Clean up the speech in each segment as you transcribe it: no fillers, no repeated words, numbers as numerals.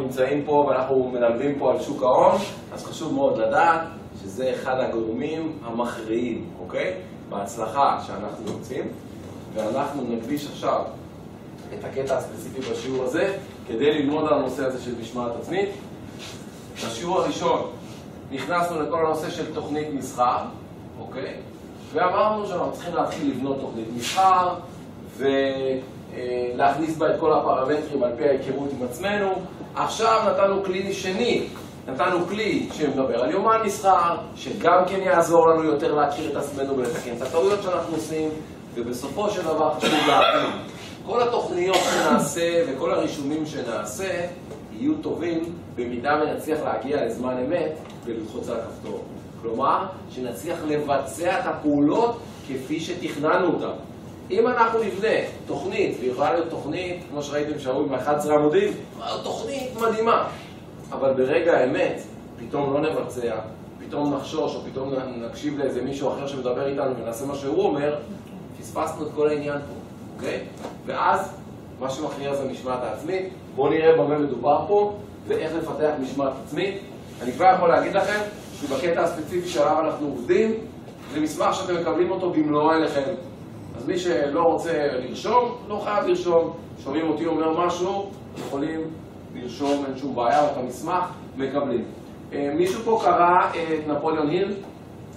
נמצאים פה ואנחנו מלמדים פה על שוק ההון, אז חשוב מאוד לדעת שזה אחד הגורמים המכריעים, אוקיי? בהצלחה שאנחנו רוצים, ואנחנו נקדיש עכשיו את הקטע הספציפי בשיעור הזה כדי ללמוד על הנושא הזה של משמעת עצמית. בשיעור הראשון נכנסנו לכל הנושא של תוכנית מסחר, אוקיי? ואמרנו שאנחנו צריכים להתחיל לבנות תוכנית מסחר ולהכניס בה את כל הפרמטרים על פי ההיכרות עם עצמנו. עכשיו נתנו כלי שני, נתנו כלי שמדבר על יומן מסחר, שגם כן יעזור לנו יותר להכיר את עצמנו ולתקן את הטעויות שאנחנו עושים, ובסופו של דבר חשוב להבין. כל התוכניות שנעשה וכל הרישומים שנעשה יהיו טובים במידה ונצליח להגיע לזמן אמת וללחוץ על הכפתור. כלומר, שנצליח לבצע את הפעולות כפי שתכננו אותן. אם אנחנו נבנה תוכנית, ויכולה להיות תוכנית, כמו שראיתם שהיו ב-11 עמודים, תוכנית מדהימה. אבל ברגע האמת, פתאום לא נבצע, פתאום נחשוש, או פתאום נקשיב לאיזה מישהו אחר שמדבר איתנו ונעשה מה שהוא אומר, פספסנו את כל העניין פה, אוקיי? ואז, מה שמכריע זה משמעת העצמית. בואו נראה במה מדובר פה, ואיך לפתח משמעת עצמית. אני כבר יכול להגיד לכם, שבקטע הספציפי שעליו אנחנו עובדים, זה מסמך שאתם מקבלים אותו במלואו אליכם. אז מי שלא רוצה לרשום, לא חייב לרשום. שומעים אותי אומר משהו, יכולים לרשום, אין שום בעיה, את המסמך מקבלים. מישהו פה קרא את נפוליאון היל?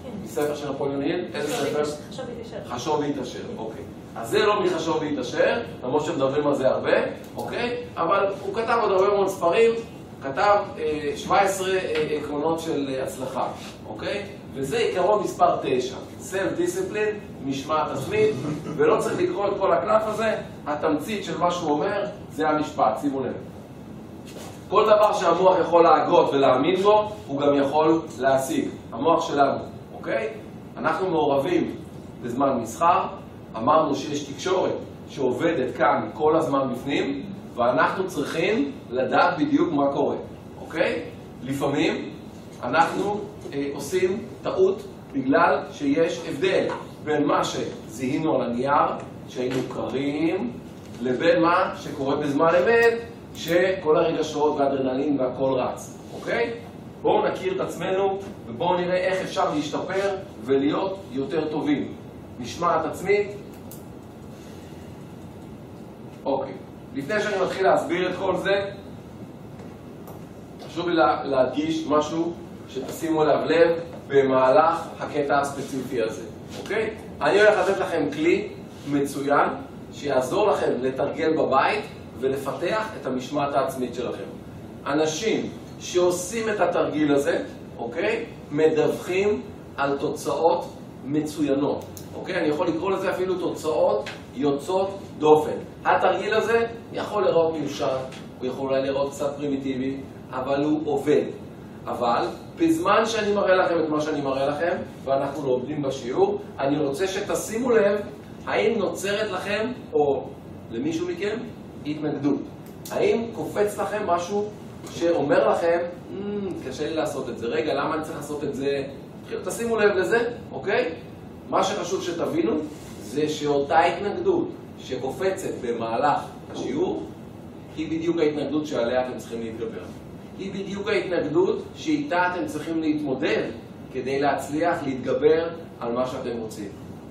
כן. מספר של נפוליאון היל? איזה ספר? חשוב להתעשר. חשוב להתעשר, אוקיי. אז זה לא מחשוב להתעשר, למרות שמדברים על זה הרבה, אוקיי? אבל הוא כתב עוד הרבה מאוד ספרים, כתב 17 עקרונות של הצלחה, אוקיי? וזה עיקרון מספר 9, Self-Discipline, משמעת עצמית, ולא צריך לקרוא את כל הכנף הזה, התמצית של מה שהוא אומר זה המשפט, שימו לב. כל דבר שהמוח יכול להגות ולהאמין בו, הוא גם יכול להשיג, המוח שלנו, אוקיי? אנחנו מעורבים בזמן מסחר, אמרנו שיש תקשורת שעובדת כאן כל הזמן בפנים, ואנחנו צריכים לדעת בדיוק מה קורה, אוקיי? לפעמים אנחנו עושים טעות בגלל שיש הבדל בין מה שזיהינו על הנייר, שהיינו קרים, לבין מה שקורה בזמן אמת, שכל הרגשות והאדרנלין והכל רץ, אוקיי? בואו נכיר את עצמנו ובואו נראה איך אפשר להשתפר ולהיות יותר טובים. משמעת עצמית. אוקיי. לפני שאני מתחיל להסביר את כל זה, חשוב לי להדגיש משהו שתשימו לב במהלך הקטע הספציפי הזה, אוקיי? אני הולך לתת לכם כלי מצוין שיעזור לכם לתרגל בבית ולפתח את המשמעת העצמית שלכם. אנשים שעושים את התרגיל הזה, אוקיי? מדווחים על תוצאות מצוינות, אוקיי? אני יכול לקרוא לזה אפילו תוצאות יוצאות דופן. התרגיל הזה יכול לראות מיושר, הוא יכול אולי לראות קצת פרימיטיבי, אבל הוא עובד. אבל בזמן שאני מראה לכם את מה שאני מראה לכם, ואנחנו לומדים בשיעור, אני רוצה שתשימו לב האם נוצרת לכם, או למישהו מכם, התנגדות. האם קופץ לכם משהו שאומר לכם, קשה לי לעשות את זה, רגע, למה אני צריך לעשות את זה? תשימו לב לזה, אוקיי? מה שחשוב שתבינו זה שאותה התנגדות שקופצת במהלך השיעור, היא בדיוק ההתנגדות שעליה אתם צריכים להתגבר. היא בדיוק ההתנגדות שאיתה אתם צריכים להתמודד כדי להצליח להתגבר על מה שאתם רוצים,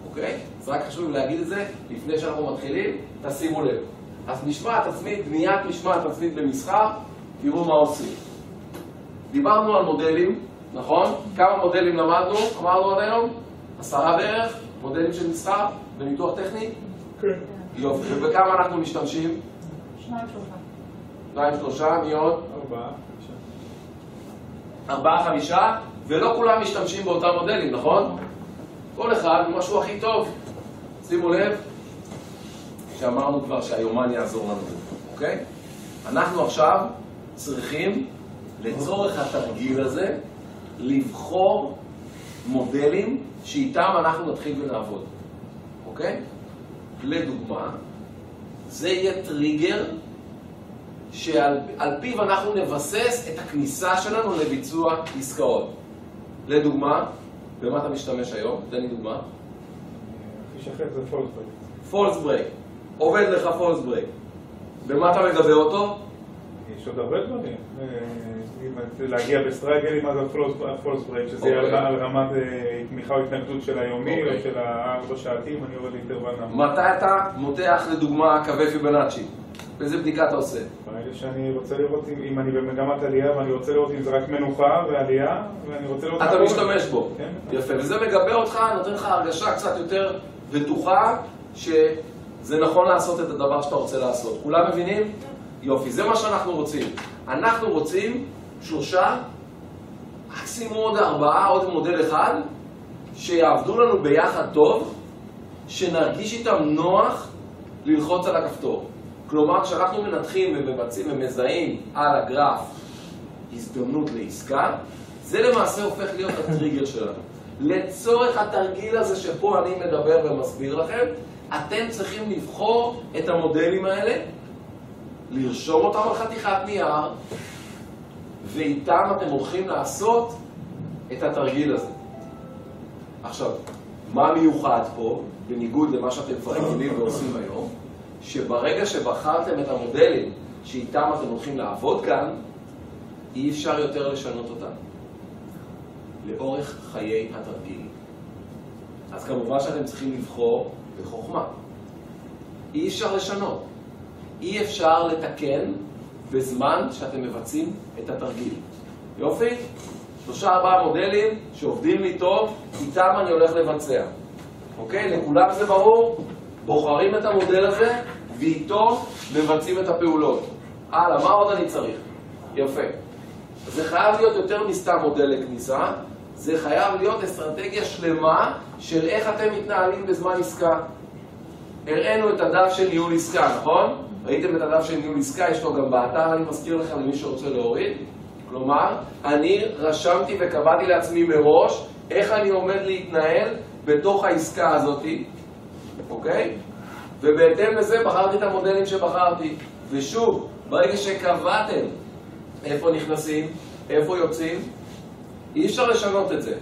אוקיי? אז רק חשוב להגיד את זה לפני שאנחנו מתחילים, תשימו לב. אז משמעת עצמית, בניית משמעת עצמית במסחר, תראו מה עושים. דיברנו על מודלים, נכון? כמה מודלים למדנו, אמרנו עד היום? 10 בערך, מודלים של מסחר בניתוח טכני? כן. יופי, ובכמה אנחנו משתמשים? 2-3, מי עוד? 4-5, ולא כולם משתמשים באותם מודלים, נכון? כל אחד הוא משהו הכי טוב. שימו לב שאמרנו כבר שהיומן יעזור לנו, אוקיי? אנחנו עכשיו צריכים לצורך התרגיל הזה לבחור מודלים שאיתם אנחנו נתחיל ונעבוד, אוקיי? לדוגמה, זה יהיה טריגר שעל פיו אנחנו נבסס את הכניסה שלנו לביצוע עסקאות. לדוגמה, במה אתה משתמש היום? תן לי דוגמה. שחק זה פולס ברייק. פולס ברייק. עובד לך פולס ברייק. במה אתה מגבה אותו? יש עוד הרבה דברים. להגיע בסטרגל עם הפולס ברייק, שזה יהיה על רמת תמיכה או התנגדות של היומי או של הארבע שעתיים, אני עובד לאינטרוול נמוך. מתי אתה מותח לדוגמה קווי פיבונאצ'י? איזה בדיקה אתה עושה? ברגע שאני רוצה לראות אם אני במגמת עלייה, ואני רוצה לראות אם זה רק מנוחה ועלייה, ואני רוצה לראות... אתה משתמש בו. יפה, וזה מגבה אותך, נותן לך הרגשה קצת יותר בטוחה שזה נכון לעשות את הדבר שאתה רוצה לעשות. כולם מבינים? יופי, זה מה שאנחנו רוצים. אנחנו רוצים שלושה, מקסימום עוד ארבעה, עוד מודל אחד, שיעבדו לנו ביחד טוב, שנרגיש איתם נוח ללחוץ על הכפתור. כלומר, כשאנחנו מנתחים ומבצעים ומזהים על הגרף הזדמנות לעסקה, זה למעשה הופך להיות הטריגר שלנו. לצורך התרגיל הזה שפה אני מדבר ומסביר לכם, אתם צריכים לבחור את המודלים האלה, לרשום אותם על חתיכת נייר, ואיתם אתם הולכים לעשות את התרגיל הזה. עכשיו, מה מיוחד פה, בניגוד למה שאתם רגילים ועושים היום? שברגע שבחרתם את המודלים שאיתם אתם הולכים לעבוד כאן, אי אפשר יותר לשנות אותם לאורך חיי התרגיל. אז כמובן שאתם צריכים לבחור בחוכמה. אי אפשר לשנות. אי אפשר לתקן בזמן שאתם מבצעים את התרגיל. יופי? 3-4 מודלים שעובדים לי טוב, איתם אני הולך לבצע. אוקיי? לכולם זה ברור? בוחרים את המודל הזה, ואיתו מבצעים את הפעולות. הלאה, מה עוד אני צריך? יפה. זה חייב להיות יותר מסתם מודל לכניסה, זה חייב להיות אסטרטגיה שלמה של איך אתם מתנהלים בזמן עסקה. הראינו את הדף של ניהול עסקה, נכון? ראיתם את הדף של ניהול עסקה, יש לו גם באתר, אני מזכיר לכם למי שרוצה להוריד. כלומר, אני רשמתי וקבעתי לעצמי מראש איך אני עומד להתנהל בתוך העסקה הזאת. אוקיי? ובהתאם לזה בחרתי את המודלים שבחרתי. ושוב, ברגע שקבעתם איפה נכנסים, איפה יוצאים, אי אפשר לשנות את זה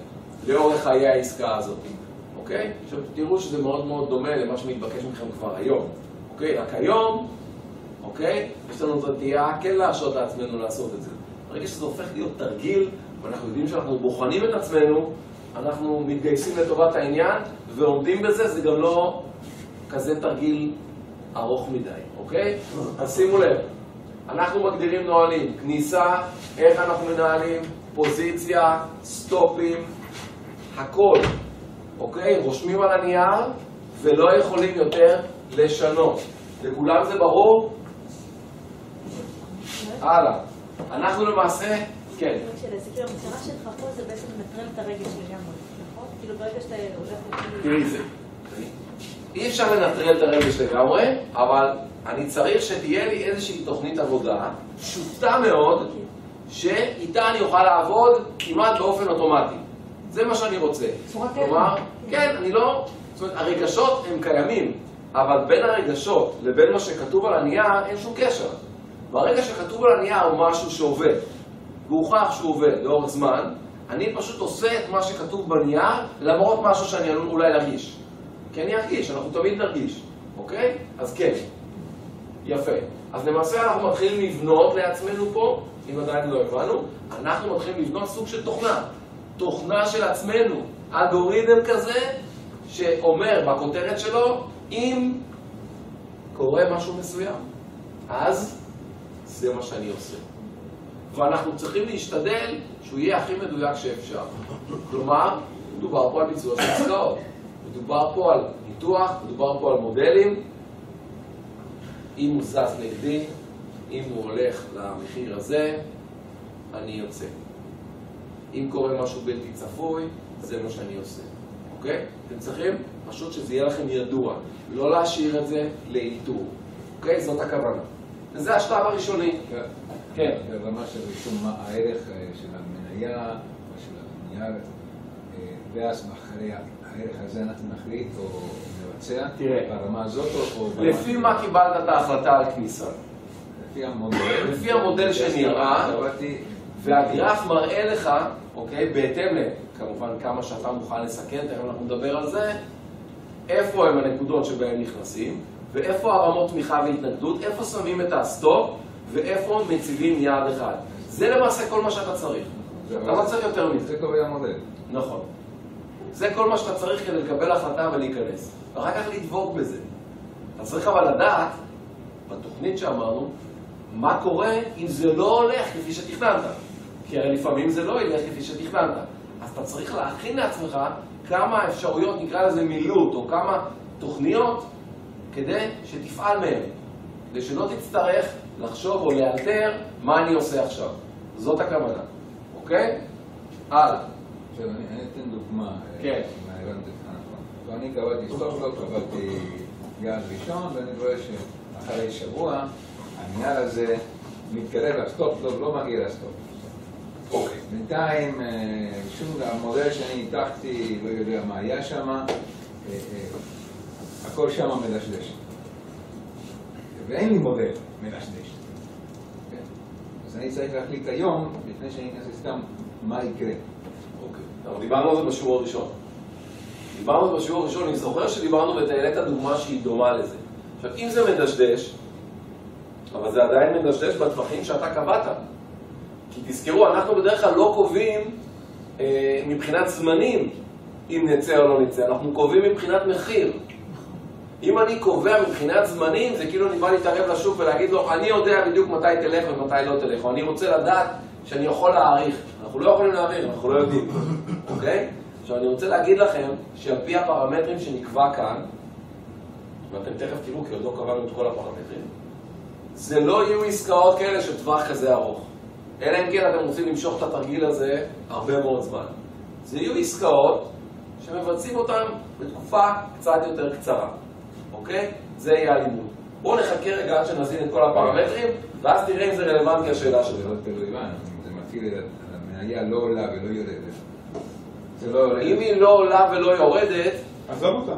לאורך חיי העסקה הזאת. אוקיי? עכשיו תראו שזה מאוד מאוד דומה למה שמתבקש מכם כבר היום. אוקיי? רק היום, אוקיי? יש לנו את התיאה כן להרשות לעצמנו לעשות את זה. ברגע שזה הופך להיות תרגיל, ואנחנו יודעים שאנחנו בוחנים את עצמנו, אנחנו מתגייסים לטובת העניין ועומדים בזה, זה גם לא כזה תרגיל ארוך מדי, אוקיי? אז שימו לב, אנחנו מגדירים נהלים, כניסה, איך אנחנו מנהלים, פוזיציה, סטופים, הכל, אוקיי? רושמים על הנייר ולא יכולים יותר לשנות. לכולם זה ברור? הלאה. אנחנו למעשה... כן. שלזכיר, המטרה שלך פה זה בעצם לנטרל את הרגש לגמרי, נכון? כאילו ברגע שאתה הולך... תראי זה. אי אפשר לנטרל את הרגש לגמרי, אבל אני צריך שתהיה לי איזושהי תוכנית עבודה פשוטה מאוד, שאיתה אני אוכל לעבוד כמעט באופן אוטומטי. זה מה שאני רוצה. כלומר, כן, אני לא... זאת אומרת, הרגשות הם קיימים, אבל בין הרגשות לבין מה שכתוב על הנייר אין שום קשר. ברגע שכתוב על הנייר הוא משהו שעובד. והוכח שהוא עובד לאורך זמן, אני פשוט עושה את מה שכתוב בנייר, למרות משהו שאני עלול אולי להרגיש. כי אני ארגיש, אנחנו תמיד נרגיש, אוקיי? אז כן. יפה. אז למעשה אנחנו מתחילים לבנות לעצמנו פה, אם עדיין לא הבנו, אנחנו מתחילים לבנות סוג של תוכנה. תוכנה של עצמנו. אלגוריתם כזה שאומר בכותרת שלו, אם קורה משהו מסוים, אז זה מה שאני עושה. ואנחנו צריכים להשתדל שהוא יהיה הכי מדויק שאפשר. כלומר, מדובר פה על ביצוע של עסקאות, מדובר פה על ניתוח, מדובר פה על מודלים. אם הוא זז נגדי, אם הוא הולך למחיר הזה, אני יוצא. אם קורה משהו בלתי צפוי, זה מה שאני עושה. אוקיי? אתם צריכים פשוט שזה יהיה לכם ידוע. לא להשאיר את זה לאיתור. אוקיי? זאת הכוונה. וזה השלב הראשוני. כן, ברמה של רישום הערך של המניה או של הנייר, ואז מאחרי הערך הזה אנחנו נחליט או נבצע ברמה הזאת או... לפי מה קיבלת את ההחלטה על כניסה? לפי המודל שנראה, והגרף מראה לך, אוקיי, בהתאם כמובן כמה שאתה מוכן לסכן, תכף אנחנו נדבר על זה, איפה הם הנקודות שבהם נכנסים, ואיפה הרמות תמיכה והתנגדות, איפה שמים את הסטופ, ואיפה מציבים יעד אחד. זה למעשה כל מה שאתה צריך. אתה לא צריך יותר מזה. זה קובע מודל. נכון. זה כל מה שאתה צריך כדי לקבל החלטה ולהיכנס. ואחר כך לדבוק בזה. אתה צריך אבל לדעת, בתוכנית שאמרנו, מה קורה אם זה לא הולך כפי שתכננת. כי הרי לפעמים זה לא ילך כפי שתכננת. אז אתה צריך להכין לעצמך כמה אפשרויות, נקרא לזה מילוט, או כמה תוכניות, כדי שתפעל מהן. כדי שלא תצטרך לחשוב או לאלתר מה אני עושה עכשיו. זאת הכוונה. אוקיי? הלאה. עכשיו, אני אתן דוגמה. כן. ואני קבלתי סוף לא קבלתי יעד ראשון, ואני רואה שאחרי שבוע המנהל הזה מתקרב לסטופ, לא מגיע לסטופ. אוקיי. בינתיים, שום המודל שאני ניתחתי, לא יודע מה היה שם, הכל שם מדשדש. ואין לי מודל מדשדש. אז אני צריך להחליט היום, לפני שאני אכנס לסתם, מה יקרה. אוקיי. דיברנו על זה בשיעור הראשון. אני זוכר שדיברנו ותעלית הדוגמה שהיא דומה לזה. עכשיו, אם זה מדשדש, אבל זה עדיין מדשדש בטווחים שאתה קבעת. כי תזכרו, אנחנו בדרך כלל לא קובעים מבחינת זמנים אם נצא או לא נצא. אנחנו קובעים מבחינת מחיר. אם אני קובע מבחינת זמנים, זה כאילו אני בא להתערב לשוק ולהגיד לו, אני יודע בדיוק מתי תלך ומתי לא תלך, או אני רוצה לדעת שאני יכול להעריך. אנחנו לא יכולים להעריך, אנחנו לא יודעים. אוקיי? עכשיו אני רוצה להגיד לכם שעל פי הפרמטרים שנקבע כאן, ואתם תכף תראו כי עוד לא קבענו את כל הפרמטרים, זה לא יהיו עסקאות כאלה של טווח כזה ארוך. אלא אם כן אתם רוצים למשוך את התרגיל הזה הרבה מאוד זמן. זה יהיו עסקאות שמבצעים אותן בתקופה קצת יותר קצרה. אוקיי? זה יהיה הלימוד. בואו נחכה רגע עד שנזין את כל הפרמטרים, ואז תראה אם זה רלוונטי השאלה שלך. זה לא רלוונטי, זה מתחיל, המניה לא עולה ולא יורדת. אם היא לא עולה ולא יורדת... עזוב אותה.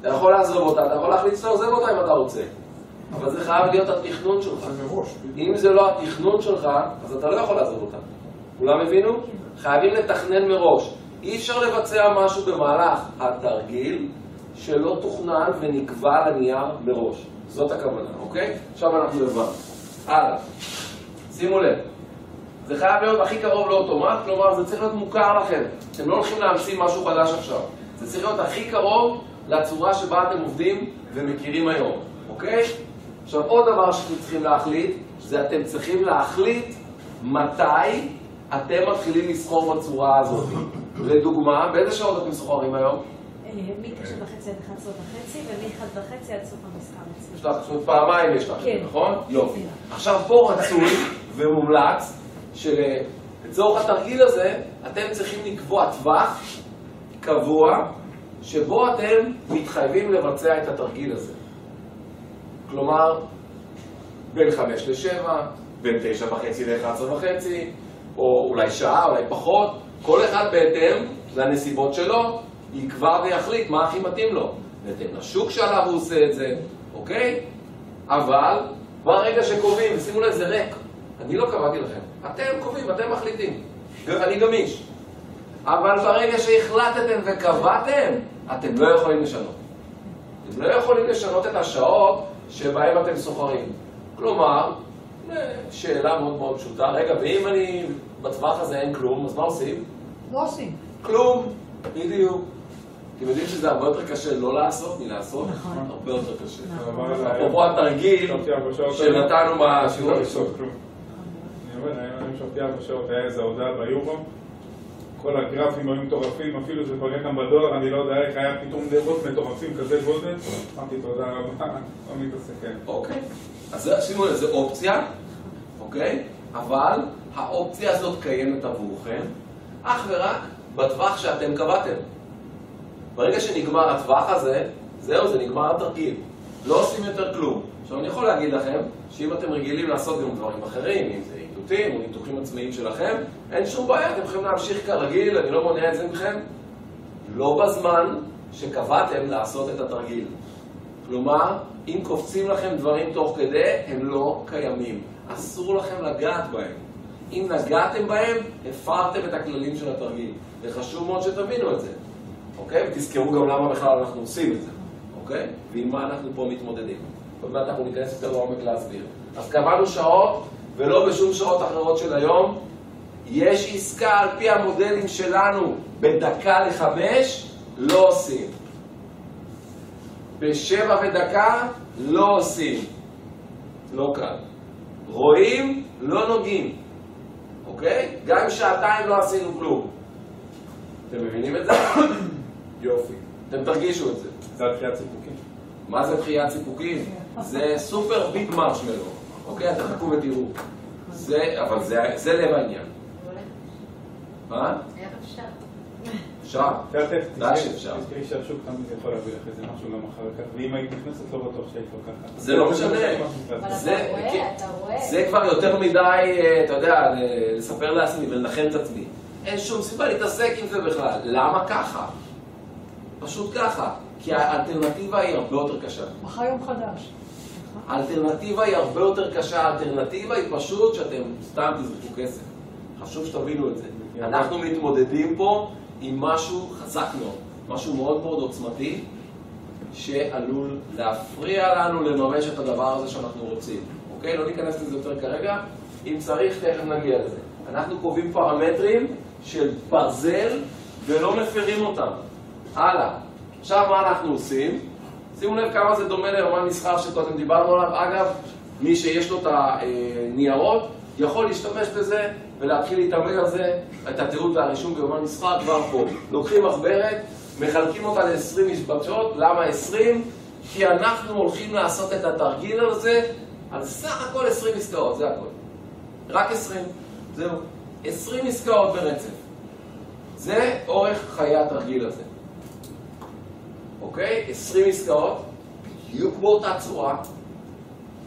אתה יכול לעזוב אותה, אתה יכול להחליט לעזוב אותה אם אתה רוצה. אבל זה חייב להיות התכנון שלך. אם זה לא התכנון שלך, אז אתה לא יכול לעזוב אותה. כולם הבינו? חייבים לתכנן מראש. אי אפשר לבצע משהו במהלך התרגיל שלא תוכנן ונקבע לנייר מראש. זאת הכוונה, אוקיי? עכשיו אנחנו לבד. הלאה. שימו לב. זה חייב להיות הכי קרוב לאוטומט, כלומר זה צריך להיות מוכר לכם. אתם לא הולכים להמציא משהו חדש עכשיו. זה צריך להיות הכי קרוב לצורה שבה אתם עובדים ומכירים היום, אוקיי? עכשיו עוד דבר שאתם צריכים להחליט, זה אתם צריכים להחליט מתי אתם מתחילים לסחור בצורה הזאת. לדוגמה, באיזה שעות אתם סוחרים היום? מ-9:30 עד 11:30 ומ-1:30 עד סוף המסחר. יש לך, זאת אומרת פעמיים יש לך, נכון? יופי. עכשיו פה רצוי ומומלץ שלצורך התרגיל הזה אתם צריכים לקבוע טווח קבוע שבו אתם מתחייבים לבצע את התרגיל הזה. כלומר, בין 5 ל-7, בין 9:30 ל-11:30, או אולי שעה, אולי פחות, כל אחד בהתאם לנסיבות שלו, יקבע ויחליט מה הכי מתאים לו. בהתאם לשוק שעליו הוא עושה את זה, אוקיי? אבל, ברגע שקובעים, שימו לב, זה ריק. אני לא קבעתי לכם. אתם קובעים, אתם מחליטים. אני גמיש. אבל ברגע שהחלטתם וקבעתם, אתם לא יכולים לשנות. אתם לא יכולים לשנות את השעות שבהם אתם סוחרים. כלומר, שאלה מאוד מאוד פשוטה. רגע, ואם אני בטווח הזה אין כלום, אז מה עושים? לא עושים. כלום, בדיוק. אתם יודעים שזה הרבה יותר קשה לא לעשות מלעשות? נכון. הרבה יותר קשה. אפרופו התרגיל שנתנו מהשיעור הראשון. אני אומר, היום שפתי 4 שעות, היה איזו הודעה ביורו. כל הגרפים היו מטורפים, אפילו זה פגע גם בדולר, אני לא יודע איך היה פתאום דבות מטורפים כזה גודל. אמרתי תודה רבה, לא מתעסקן. אוקיי, אז שימו לזה אופציה, אוקיי? אבל האופציה הזאת קיימת עבורכם, אך ורק בטווח שאתם קבעתם. ברגע שנגמר הטווח הזה, זהו, זה נגמר התרגיל. לא עושים יותר כלום. עכשיו אני יכול להגיד לכם, שאם אתם רגילים לעשות גם דברים אחרים, אם זה או ניתוחים עצמאיים שלכם, אין שום בעיה, אתם יכולים להמשיך כרגיל, אני לא מונע את זה מכם. לא בזמן שקבעתם לעשות את התרגיל. כלומר, אם קופצים לכם דברים תוך כדי, הם לא קיימים. אסור לכם לגעת בהם. אם נגעתם בהם, הפרתם את הכללים של התרגיל. וחשוב מאוד שתבינו את זה. אוקיי? ותזכרו גם למה בכלל אנחנו עושים את זה. אוקיי? ועם מה אנחנו פה מתמודדים. עוד מעט אנחנו ניכנס יותר לעומק להסביר. אז קבענו שעות, ולא בשום שעות אחרות של היום. יש עסקה על פי המודלים שלנו בדקה לחמש, לא עושים. בשבע ודקה, לא עושים. לא קל. רואים, לא נוגעים. אוקיי? גם שעתיים לא עשינו כלום. אתם מבינים את זה? יופי. אתם תרגישו את זה. זה דחיית סיפוקים. מה זה דחיית סיפוקים? זה סופר ביג מרשמלו. אוקיי? אתם חכו ותראו. אבל זה לב העניין. מה? איך אפשר? אפשר? דש אפשר. תזכרי שהשוק תמיד יכול להביא לך איזה משהו למחר כך, ואם היית נכנסת לא בטוח שהיית לא ככה. זה לא משנה. אבל אתה רואה, אתה רואה. זה כבר יותר מדי, אתה יודע, לספר לעצמי ולנחם את עצמי. אין שום סיבה להתעסק עם זה בכלל. למה ככה? פשוט ככה. כי האלטרנטיבה היא הרבה יותר קשה. מחר יום חדש. האלטרנטיבה היא הרבה יותר קשה. האלטרנטיבה היא פשוט שאתם סתם תזרקו כסף. חשוב שתבינו את זה. אנחנו מתמודדים פה עם משהו חזק מאוד, משהו מאוד מאוד עוצמתי שעלול להפריע לנו לממש את הדבר הזה שאנחנו רוצים. אוקיי? לא ניכנס לזה יותר כרגע. אם צריך, תכף נגיע לזה. אנחנו קובעים פרמטרים של ברזל ולא מפרים אותם. הלאה. עכשיו מה אנחנו עושים? שימו לב כמה זה דומה ליומן מסחר שקודם דיברנו עליו. אגב, מי שיש לו את הניירות יכול להשתמש בזה ולהתחיל להתאמן על זה. את התיעוד והרישום ביומן מסחר כבר פה. לוקחים מחברת, מחלקים אותה ל-20 משבצות. למה 20? כי אנחנו הולכים לעשות את התרגיל הזה על סך הכל 20 עסקאות, זה הכל. רק 20. זהו, 20 עסקאות ברצף. זה אורך חיי התרגיל הזה. אוקיי? 20 עסקאות, בדיוק באותה צורה,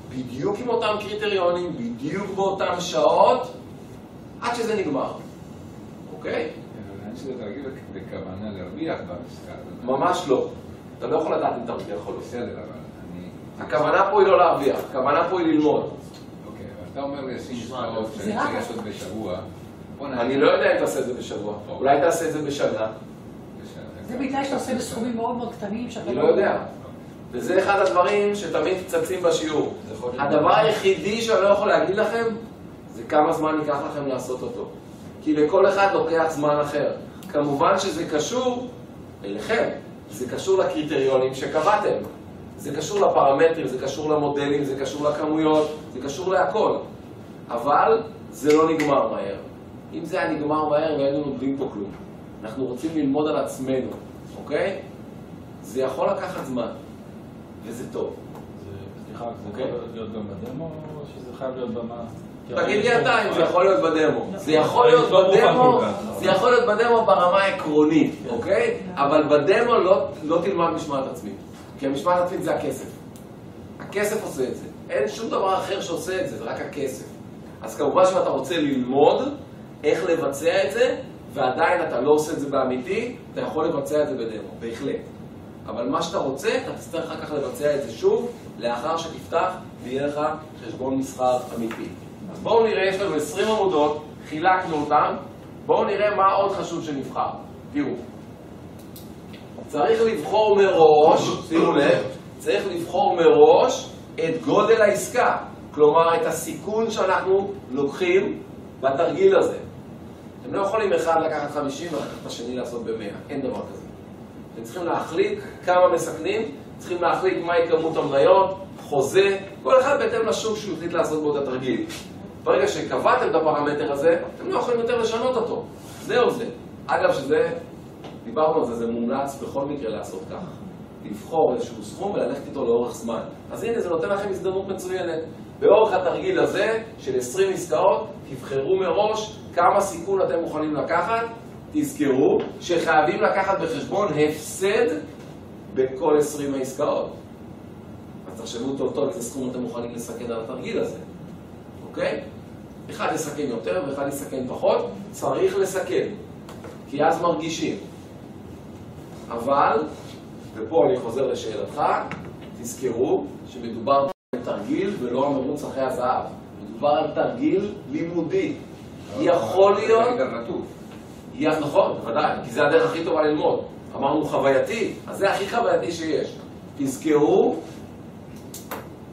בדיוק עם אותם קריטריונים, בדיוק באותם שעות, עד שזה נגמר. אוקיי? אין שזה תרגיל בכוונה להרוויח במשחק. ממש לא. אתה לא יכול לדעת אם תרוויח או לא. בסדר, אבל אני... הכוונה פה היא לא להרוויח, הכוונה פה היא ללמוד. אתה אומר לי 20 שעות שאני צריך לעשות בשבוע. אני לא יודע אם תעשה את זה בשבוע. אולי תעשה את זה בשנה. זה בגלל שאתה עושה בסכומים מאוד מאוד קטנים. אני לא יודע. וזה אחד הדברים שתמיד צצים בשיעור. הדבר היחידי שאני לא יכול להגיד לכם, זה כמה זמן ייקח לכם לעשות אותו. כי לכל אחד לוקח זמן אחר. כמובן שזה קשור אליכם. זה קשור לקריטריונים שקבעתם. זה קשור לפרמטרים, זה קשור למודלים, זה קשור לכמויות, זה קשור להכל. אבל זה לא נגמר מהר. אם זה היה נגמר מהר, והיינו לומדים פה כלום. אנחנו רוצים ללמוד על עצמנו, אוקיי? זה יכול לקחת זמן, וזה טוב. סליחה, זה יכול להיות גם בדמו, או שזה חייב להיות במה? תגיד לי אתה אם זה יכול להיות בדמו. זה יכול להיות בדמו, זה יכול להיות בדמו ברמה העקרונית, אוקיי? אבל בדמו לא תלמד משמעת עצמית. כי המשמעת עצמית זה הכסף. הכסף עושה את זה. אין שום דבר אחר שעושה את זה, זה רק הכסף. אז כמובן שאתה רוצה ללמוד איך לבצע את זה, ועדיין אתה לא עושה את זה באמיתי, אתה יכול לבצע את זה בדמו, בהחלט. אבל מה שאתה רוצה, אתה תצטרך אחר כך לבצע את זה שוב, לאחר שתפתח ויהיה לך חשבון מסחר אמיתי. אז בואו נראה, יש לנו 20 עמודות, חילקנו אותן, בואו נראה מה עוד חשוב שנבחר. תראו. צריך לבחור מראש, שימו לב, צריך לבחור מראש את גודל העסקה. כלומר, את הסיכון שאנחנו לוקחים בתרגיל הזה. אתם לא יכולים אחד לקחת 50 ולקחת את השני לעשות ב100. אין דבר כזה. אתם צריכים להחליט כמה מסכנים, צריכים להחליט מהי כמות המניות, חוזה, כל אחד בהתאם לשוק שהוא החליט לעשות בו את התרגיל. ברגע שקבעתם את הפרמטר הזה, אתם לא יכולים יותר לשנות אותו. זהו זה. אגב, שזה... דיברנו על זה, זה מומלץ בכל מקרה לעשות ככה. לבחור איזשהו סכום וללכת איתו לאורך זמן. אז הנה, זה נותן לכם הזדמנות מצוינת. באורך התרגיל הזה של 20 עסקאות, תבחרו מראש כמה סיכון אתם מוכנים לקחת. תזכרו שחייבים לקחת בחשבון הפסד בכל 20 העסקאות. אז תחשבו טוב טוב איזה סכום אתם מוכנים לסכן על התרגיל הזה. אוקיי? אחד יסכן יותר ואחד יסכן פחות. צריך לסכן, כי אז מרגישים. אבל, ופה אני חוזר לשאלתך, תזכרו שמדובר בתרגיל ולא המרוץ אחרי הזהב. מדובר על תרגיל לימודי. יכול להיות... נכון, בוודאי, כי זה הדרך הכי טובה ללמוד. אמרנו חווייתי, אז זה הכי חווייתי שיש. תזכרו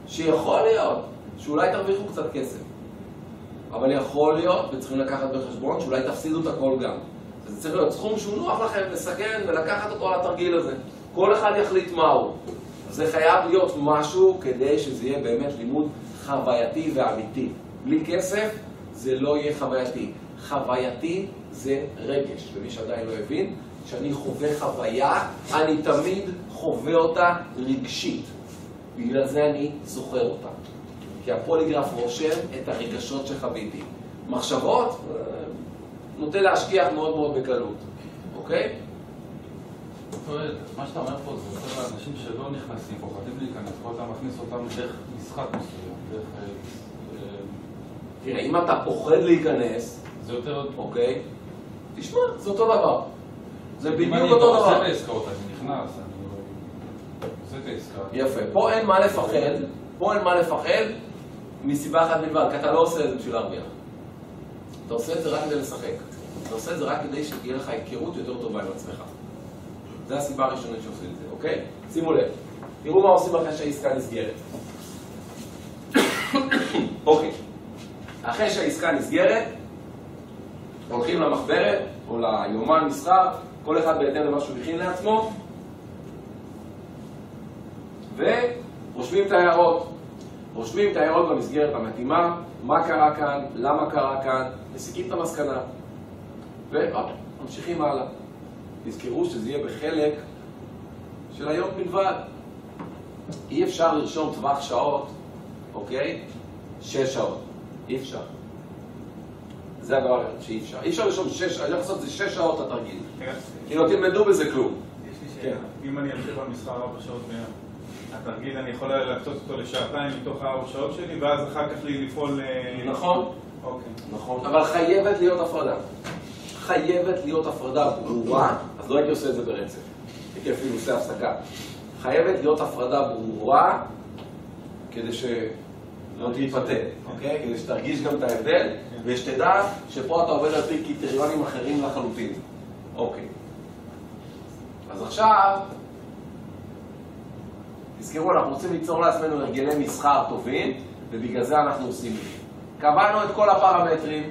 שיכול להיות שאולי תרוויחו קצת כסף. אבל יכול להיות, וצריכים לקחת בחשבון, שאולי תפסידו את הכל גם. זה צריך להיות סכום שהוא נוח לכם לסכן ולקחת אותו על התרגיל הזה. כל אחד יחליט מהו. זה חייב להיות משהו כדי שזה יהיה באמת לימוד חווייתי ואמיתי. בלי כסף זה לא יהיה חווייתי. חווייתי זה רגש, ומי שעדיין לא הבין, כשאני חווה חוויה, אני תמיד חווה אותה רגשית. בגלל זה אני זוכר אותה. כי הפוליגרף רושם את הרגשות שחוויתי. מחשבות נוטה להשכיח מאוד מאוד בקלות, אוקיי? מה שאתה אומר פה זה עושה לאנשים שלא נכנסים, פוחדים להיכנס, פה אתה מכניס אותם דרך משחק מסוים, דרך... תראה, אם אתה פוחד להיכנס, זה יותר... אוקיי? תשמע, זה אותו דבר. זה בדיוק אותו דבר. אם אני עושה את העסקאות, אני נכנס, אני עושה את העסקאות. יפה. פה אין מה לפחד, פה אין מה לפחד מסיבה אחת בלבד, כי אתה לא עושה את זה בשביל להרוויח. אתה עושה את זה רק כדי לשחק. אתה עושה את זה רק כדי שתהיה לך היכרות יותר טובה עם עצמך. זו הסיבה הראשונית שעושים את זה, אוקיי? שימו לב. תראו מה עושים אחרי שהעסקה נסגרת. אוקיי. אחרי שהעסקה נסגרת, הולכים למחברת או ליומן מסחר, כל אחד בהתאם למה שהוא הכין לעצמו, ורושמים את ההערות. רושמים את ההערות במסגרת המתאימה, מה קרה כאן, למה קרה כאן, מסיקים את המסקנה, וממשיכים הלאה. תזכרו שזה יהיה בחלק של היום בלבד. אי אפשר לרשום טווח שעות, אוקיי? 6 שעות. אי אפשר. זה הדבר שאי אפשר. אי אפשר לשאול 6, אני לא חושב, זה 6 שעות התרגיל. כן. כי לא תלמדו בזה כלום. יש לי שאלה. אם אני אמשיך במסחר 4 שעות מהתרגיל, אני יכול להקצות אותו לשעתיים מתוך 4 שעות שלי, ואז אחר כך לפעול... נכון. אוקיי. נכון. אבל חייבת להיות הפרדה. חייבת להיות הפרדה ברורה, אז לא הייתי עושה את זה ברצף. וכי אפילו עושה הפסקה. חייבת להיות הפרדה ברורה, כדי ש... לא תתפתה, אוקיי? כדי שתרגיש גם את ההבדל, ושתדע שפה אתה עובד על פי קריטריונים אחרים לחלוטין. אוקיי. אז עכשיו, תזכרו, אנחנו רוצים ליצור לעצמנו הרגלי מסחר טובים, ובגלל זה אנחנו עושים את זה. קבענו את כל הפרמטרים,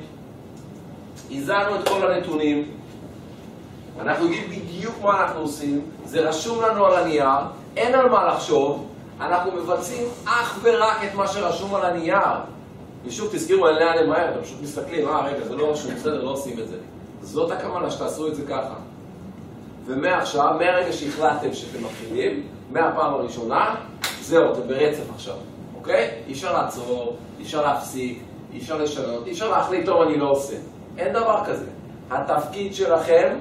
איזנו את כל הנתונים, אנחנו יודעים בדיוק מה אנחנו עושים, זה רשום לנו על הנייר, אין על מה לחשוב, אנחנו מבצעים אך ורק את מה שרשום על הנייר. ושוב תזכירו, אין לאן למהר, אתם פשוט מסתכלים, רגע, זה לא רשום, בסדר, לא עושים את זה. זאת הכוונה, שתעשו את זה ככה. ומעכשיו, מהרגע שהחלטתם שאתם מתחילים, מהפעם הראשונה, זהו, אתם ברצף עכשיו, אוקיי? אי אפשר לעצור, אי אפשר להפסיק, אי אפשר לשנות, אי אפשר להחליט, טוב, אני לא עושה. אין דבר כזה. התפקיד שלכם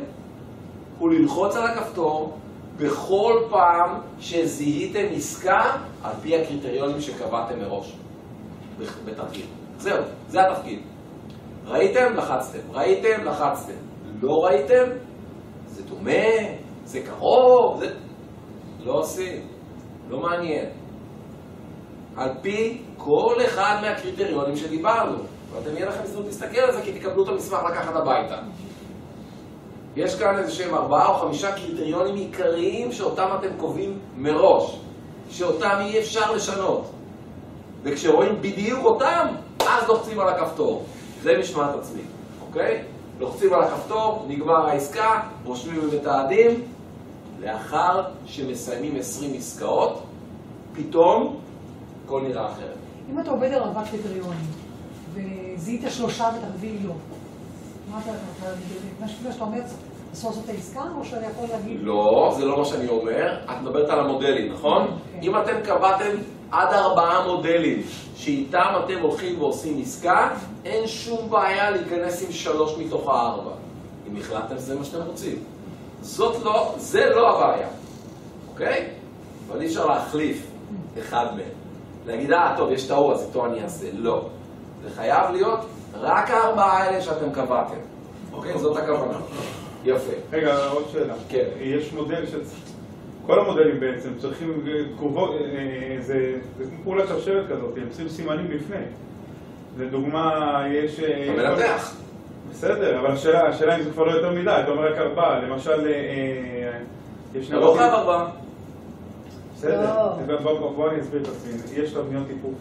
הוא ללחוץ על הכפתור, בכל פעם שזיהיתם עסקה על פי הקריטריונים שקבעתם מראש בתרגיל. זהו, זה התפקיד. ראיתם, לחצתם. ראיתם, לחצתם. לא ראיתם, זה דומה, זה קרוב, זה... לא עושים, לא מעניין. על פי כל אחד מהקריטריונים שדיברנו. ואתם יהיה לכם זכות להסתכל על זה כי תקבלו את המסמך לקחת הביתה. יש כאן איזה שהם 4 או 5 קריטריונים עיקריים שאותם אתם קובעים מראש, שאותם אי אפשר לשנות. וכשרואים בדיוק אותם, אז לוחצים על הכפתור. זה משמעת עצמית, אוקיי? לוחצים על הכפתור, נגמר העסקה, רושמים ומתעדים. לאחר שמסיימים 20 עסקאות, פתאום הכל נראה אחרת. אם אתה עובד על 4 קריטריונים, וזיהית 3 ותרביעי לא, מה אתה משפיע שאתה אומר, עשו לעשות את העסקה או שאני יכול להגיד? לא, זה לא מה שאני אומר. את מדברת על המודלים, נכון? אם אתם קבעתם עד 4 מודלים שאיתם אתם הולכים ועושים עסקה, אין שום בעיה להיכנס עם 3 מתוך 4. אם החלטתם שזה מה שאתם רוצים. זאת לא, זה לא הבעיה. אוקיי? אבל אי אפשר להחליף אחד מהם. להגיד, טוב, יש טעות, אז איתו אני אעשה. לא. זה חייב להיות... רק 4 האלה שאתם קבעתם. אוקיי? זאת הכוונה. יפה. רגע, עוד שאלה. כן. יש מודל כל המודלים בעצם צריכים תגובות, זה פעולה שרשרת כזאת, הם צריכים סימנים לפני. לדוגמה, יש... המנתח. בסדר, אבל השאלה אם זה כבר לא יותר מדי, אתה אומר רק 4, למשל... אתה לא חייב 4. בסדר, בואו אני אסביר את עצמי. יש תבניות טיפוף.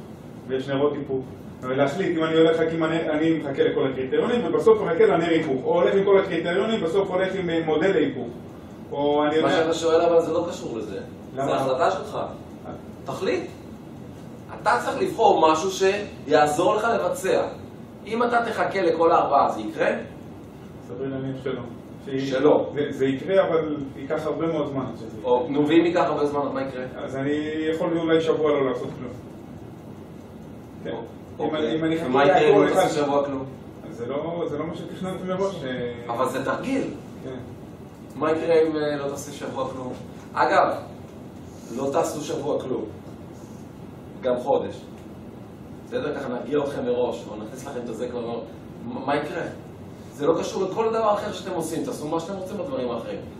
ויש נרות היפוך. להחליט אם אני הולך עם, אני מחכה לכל הקריטריונים ובסוף מחכה לנר היפוך, או הולך עם כל הקריטריונים ובסוף הולך עם מודל היפוך. מה שאתה שואל אבל זה לא קשור לזה. זה החלטה שלך. תחליט. אתה צריך לבחור משהו שיעזור לך לבצע. אם אתה תחכה לכל הארבעה, זה יקרה? סברי להניח שלא. שלא. זה יקרה, אבל ייקח הרבה מאוד זמן. או נובים ייקח הרבה זמן, מה יקרה? אז אני יכול אולי שבוע לא לעשות כלום. כן. ומה יקרה אם אתה עושה שבוע כלום? זה לא מה שתכננתי מראש. אבל זה תרגיל. מה יקרה אם לא תעשי שבוע כלום? אגב, לא תעשו שבוע כלום. גם חודש. בסדר? ככה נרגיל אתכם מראש, או נכניס לכם את זה כבר... מה יקרה? זה לא קשור לכל דבר אחר שאתם עושים, תעשו מה שאתם רוצים בדברים האחרים.